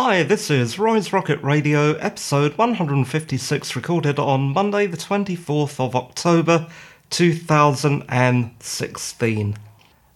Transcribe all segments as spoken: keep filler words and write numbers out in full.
Hi, this is Roy's Rocket Radio, episode one hundred fifty-six, recorded on Monday the twenty-fourth of October two thousand sixteen.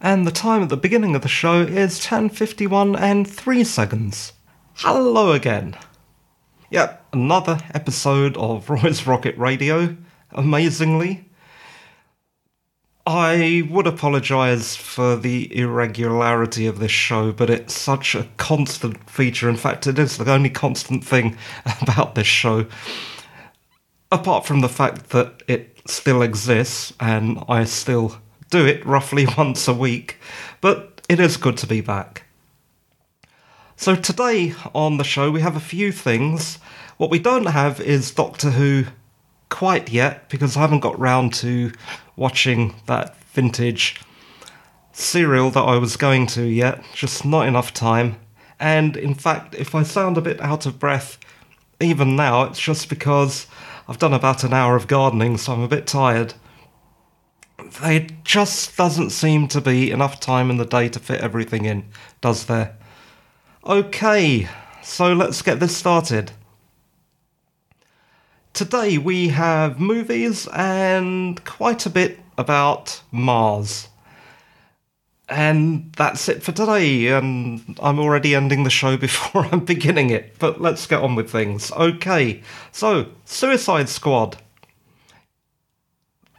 And the time at the beginning of the show is ten fifty-one and three seconds. Hello again. Yep, another episode of Roy's Rocket Radio, amazingly. I would apologise for the irregularity of this show, but it's such a constant feature. In fact, it is the only constant thing about this show. Apart from the fact that it still exists, and I still do it roughly once a week, but it is good to be back. So today on the show we have a few things. What we don't have is Doctor Who quite yet, because I haven't got round to watching that vintage serial that I was going to yet, just not enough time. And in fact, if I sound a bit out of breath even now, it's just because I've done about an hour of gardening, so I'm a bit tired. There just doesn't seem to be enough time in the day to fit everything in, does there? Okay, so let's get this started. Today we have movies and quite a bit about Mars. And that's it for today, and I'm already ending the show before I'm beginning it, but let's get on with things. Okay, so Suicide Squad.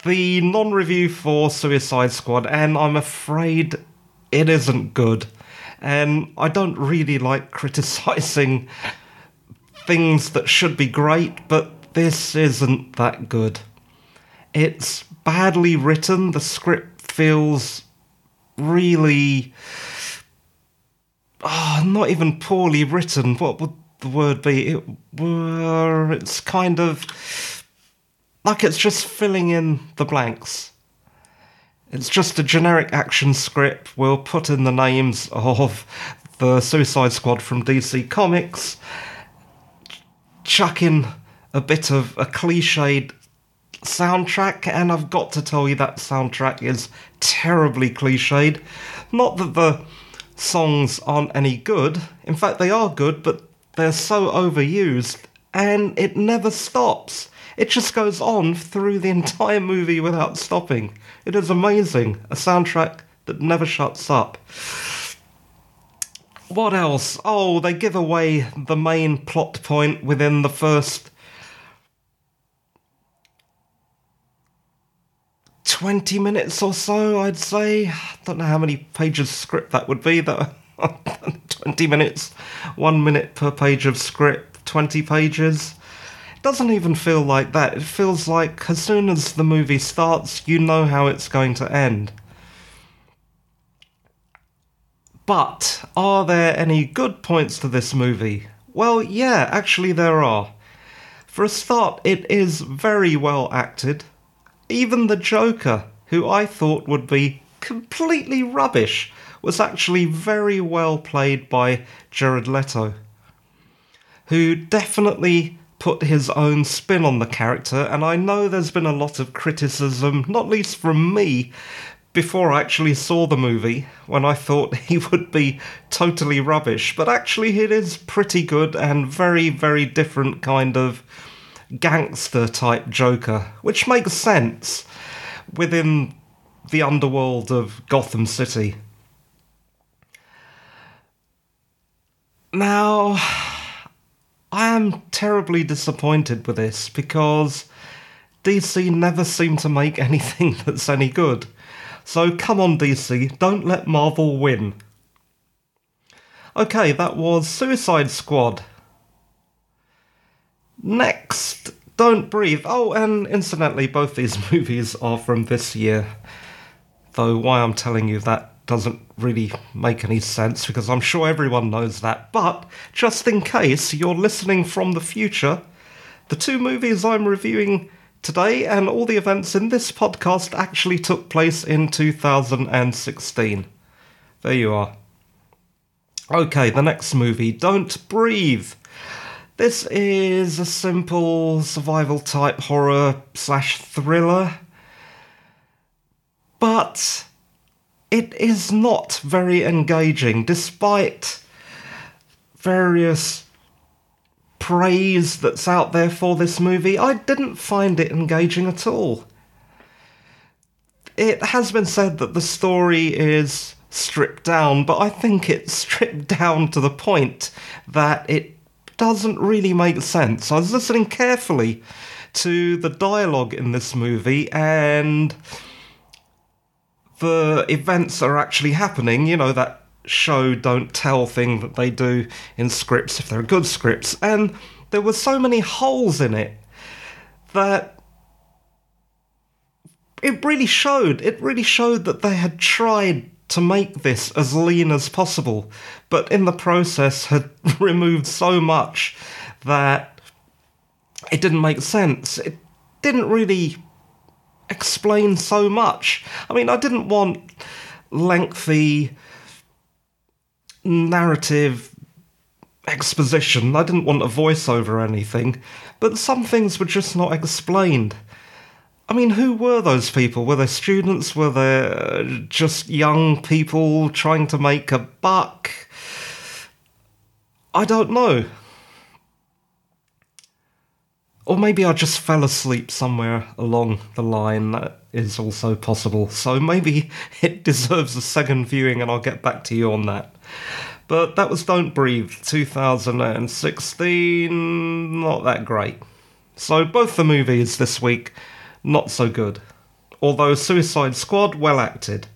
The non-review for Suicide Squad, and I'm afraid it isn't good. And I don't really like criticising things that should be great, but this isn't that good. It's badly written. The script feels really... Oh, not even poorly written. What would the word be? It were, it's kind of... like it's just filling in the blanks. It's just a generic action script. We'll put in the names of the Suicide Squad from D C Comics. Chuck in a bit of a cliched soundtrack, and I've got to tell you that soundtrack is terribly cliched. Not that the songs aren't any good, in fact they are good, but they're so overused, and it never stops. It just goes on through the entire movie without stopping. It is amazing, a soundtrack that never shuts up. What else? Oh, they give away the main plot point within the first twenty minutes or so, I'd say. I don't know how many pages script that would be, though. twenty minutes, one minute per page of script, twenty pages. It doesn't even feel like that. It feels like as soon as the movie starts, you know how it's going to end. But are there any good points to this movie? Well, yeah, actually there are. For a start, it is very well acted. Even the Joker, who I thought would be completely rubbish, was actually very well played by Jared Leto, who definitely put his own spin on the character, and I know there's been a lot of criticism, not least from me, before I actually saw the movie, when I thought he would be totally rubbish, but actually it is pretty good and very, very different kind of gangster type Joker, which makes sense within the underworld of Gotham City. Now, I am terribly disappointed with this because D C never seem to make anything that's any good. So come on, D C, don't let Marvel win. Okay, that was Suicide Squad. Next, Don't Breathe. Oh, and incidentally, both these movies are from this year. Though why I'm telling you that doesn't really make any sense, because I'm sure everyone knows that. But just in case you're listening from the future, the two movies I'm reviewing today and all the events in this podcast actually took place in two thousand sixteen. There you are. Okay, the next movie, Don't Breathe. This is a simple survival-type horror slash thriller, but it is not very engaging, despite various praise that's out there for this movie, I didn't find it engaging at all. It has been said that the story is stripped down, but I think it's stripped down to the point that it doesn't really make sense. I was listening carefully to the dialogue in this movie, and the events are actually happening, you know, that show don't tell thing that they do in scripts if they're good scripts, and there were so many holes in it that it really showed. It really showed that they had tried to make this as lean as possible, but in the process had removed so much that it didn't make sense. It didn't really explain so much. I mean, I didn't want lengthy narrative exposition. I didn't want a voiceover or anything, but some things were just not explained. I mean, who were those people? Were they students? Were they just young people trying to make a buck? I don't know. Or maybe I just fell asleep somewhere along the line. That is also possible. So maybe it deserves a second viewing and I'll get back to you on that. But that was Don't Breathe, two thousand sixteen. Not that great. So both the movies this week, not so good. Although Suicide Squad, well acted.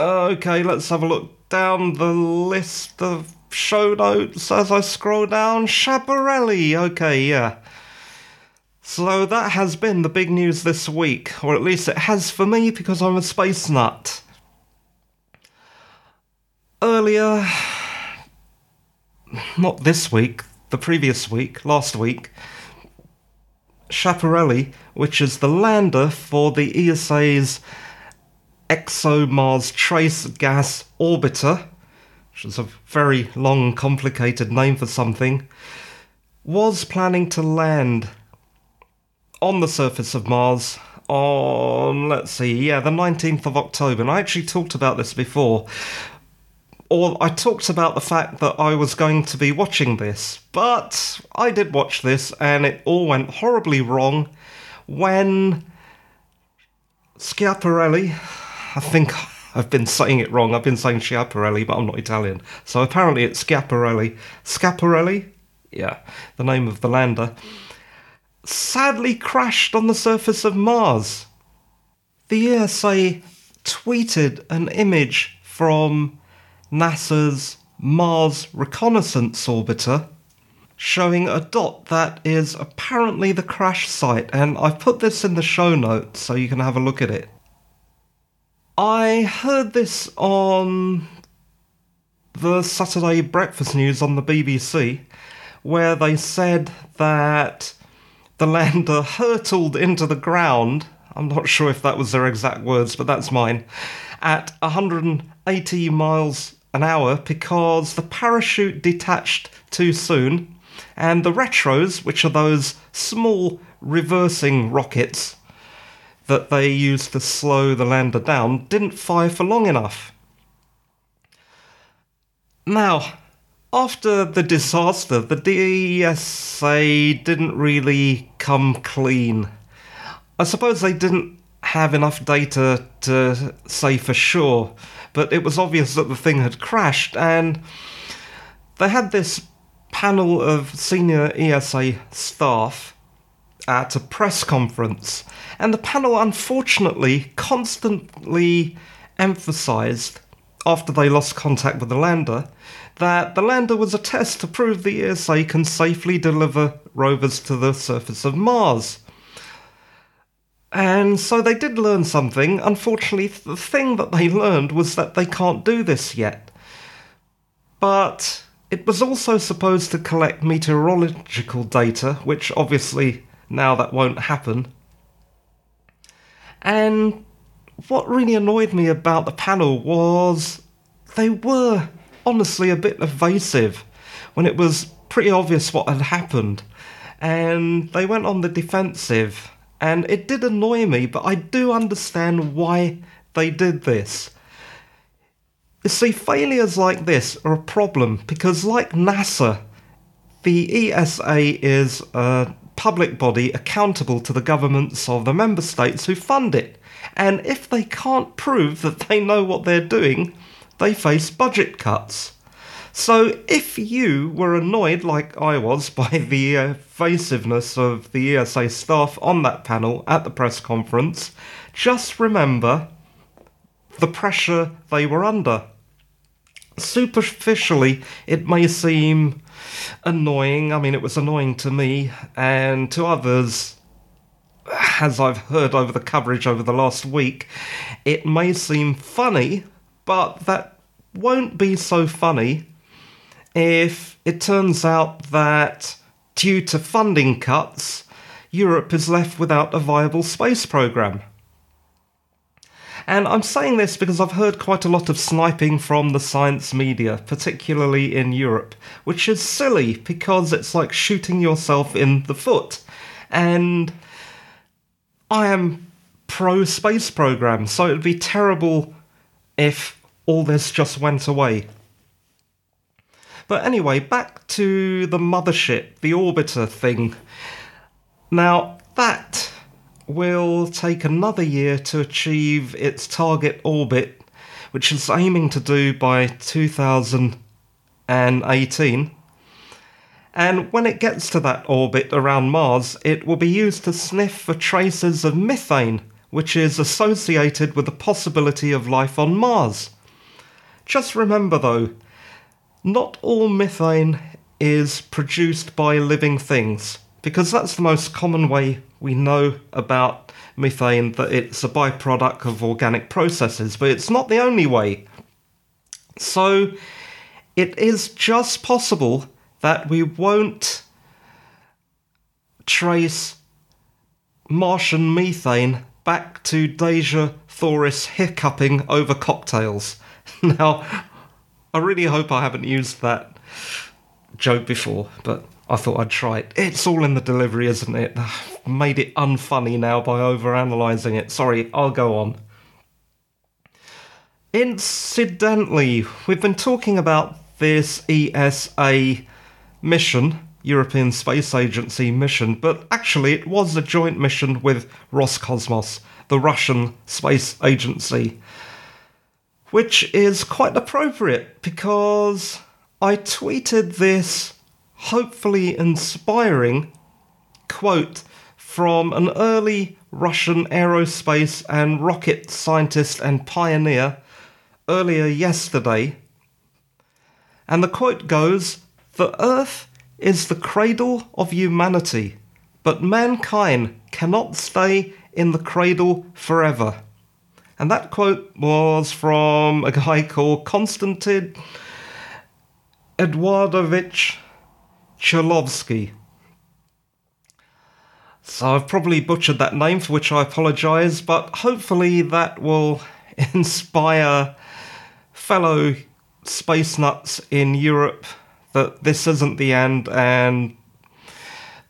Okay, let's have a look down the list of show notes as I scroll down. Schiaparelli, okay, yeah. So that has been the big news this week, or at least it has for me because I'm a space nut. Earlier, not this week, the previous week, last week, Schiaparelli, which is the lander for the E S A's ExoMars Trace Gas Orbiter, which is a very long, complicated name for something, was planning to land on the surface of Mars on, let's see, yeah, the nineteenth of October. And I actually talked about this before, or I talked about the fact that I was going to be watching this, but I did watch this, and it all went horribly wrong when Schiaparelli, I think I've been saying it wrong. I've been saying Schiaparelli, but I'm not Italian. So apparently it's Schiaparelli. Schiaparelli? Yeah, the name of the lander. Sadly crashed on the surface of Mars. The E S A tweeted an image from NASA's Mars Reconnaissance Orbiter showing a dot that is apparently the crash site. And I've put this in the show notes so you can have a look at it. I heard this on the Saturday breakfast news on the B B C, where they said that the lander hurtled into the ground. I'm not sure if that was their exact words, but that's mine. At one hundred eighty miles an hour because the parachute detached too soon, and the retros, which are those small reversing rockets that they used to slow the lander down, didn't fire for long enough. Now, after the disaster, the E S A didn't really come clean. I suppose they didn't have enough data to say for sure, but it was obvious that the thing had crashed, and they had this panel of senior E S A staff at a press conference, and the panel unfortunately constantly emphasised, after they lost contact with the lander, that the lander was a test to prove the E S A can safely deliver rovers to the surface of Mars. And so they did learn something. Unfortunately, the thing that they learned was that they can't do this yet. But it was also supposed to collect meteorological data, which obviously now that won't happen. And what really annoyed me about the panel was they were honestly a bit evasive when it was pretty obvious what had happened. And they went on the defensive, and it did annoy me, but I do understand why they did this. You see, failures like this are a problem because, like NASA, the E S A is a public body accountable to the governments of the member states who fund it. And if they can't prove that they know what they're doing, they face budget cuts. So if you were annoyed, like I was, by the evasiveness of the E S A staff on that panel at the press conference, just remember the pressure they were under. Superficially, it may seem annoying. I mean, it was annoying to me and to others. As I've heard over the coverage over the last week, it may seem funny, but that won't be so funny if it turns out that due to funding cuts, Europe is left without a viable space programme. And I'm saying this because I've heard quite a lot of sniping from the science media, particularly in Europe, which is silly because it's like shooting yourself in the foot. And I am pro-space programme, so it would be terrible if all this just went away. But anyway, back to the mothership, the orbiter thing. Now, that will take another year to achieve its target orbit, which it's aiming to do by two thousand eighteen. And when it gets to that orbit around Mars, it will be used to sniff for traces of methane, which is associated with the possibility of life on Mars. Just remember though, not all methane is produced by living things, because that's the most common way we know about methane, that it's a byproduct of organic processes, but it's not the only way. So it is just possible that we won't trace Martian methane back to Dejah Thoris hiccuping over cocktails. Now, I really hope I haven't used that joke before, but I thought I'd try it. It's all in the delivery, isn't it? I've made it unfunny now by overanalyzing it. Sorry, I'll go on. Incidentally, we've been talking about this E S A mission, European Space Agency mission, but actually it was a joint mission with Roscosmos, the Russian space agency, which is quite appropriate because I tweeted this hopefully inspiring quote from an early Russian aerospace and rocket scientist and pioneer earlier yesterday. And the quote goes, "The Earth is the cradle of humanity, but mankind cannot stay in the cradle forever." And that quote was from a guy called Konstantin Eduardovich Chalovsky. So I've probably butchered that name, for which I apologise, but hopefully that will inspire fellow space nuts in Europe that this isn't the end and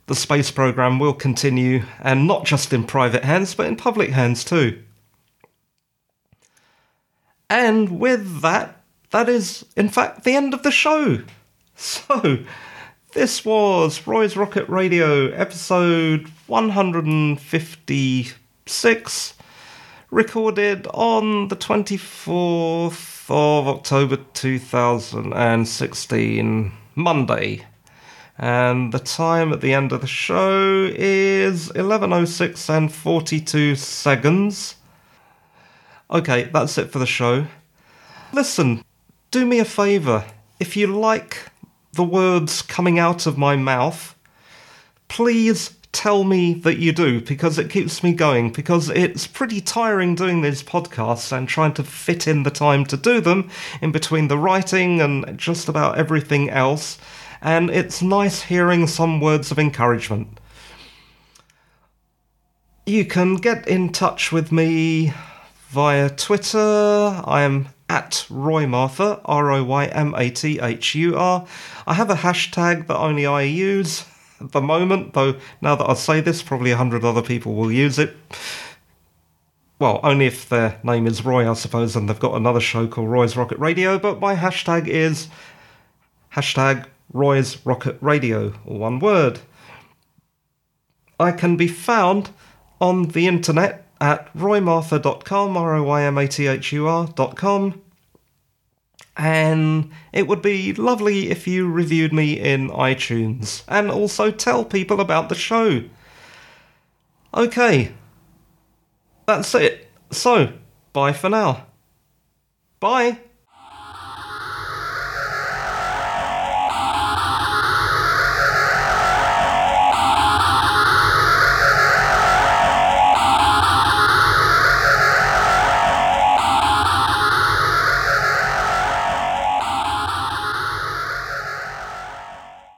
the space programme will continue, and not just in private hands but in public hands too. And with that, that is in fact the end of the show. So this was Roy's Rocket Radio episode one hundred fifty-six, recorded on the twenty-fourth of October two thousand sixteen, Monday, and the time at the end of the show is eleven oh six and forty-two seconds. Okay, that's it for the show. Listen, do me a favour. If you like the words coming out of my mouth, please tell me that you do, because it keeps me going, because it's pretty tiring doing these podcasts and trying to fit in the time to do them in between the writing and just about everything else, and it's nice hearing some words of encouragement. You can get in touch with me via Twitter. I am at RoyMartha, R O Y M A T H U R. I have a hashtag that only I use at the moment, though now that I say this, probably a hundred other people will use it. Well, only if their name is Roy, I suppose, and they've got another show called Roy's Rocket Radio, but my hashtag is hashtag Roy's Rocket Radio, all one word. I can be found on the internet at roy martha dot com, R O Y M A T H U R dot com, and it would be lovely if you reviewed me in iTunes, and also tell people about the show. Okay, that's it. So, bye for now. Bye!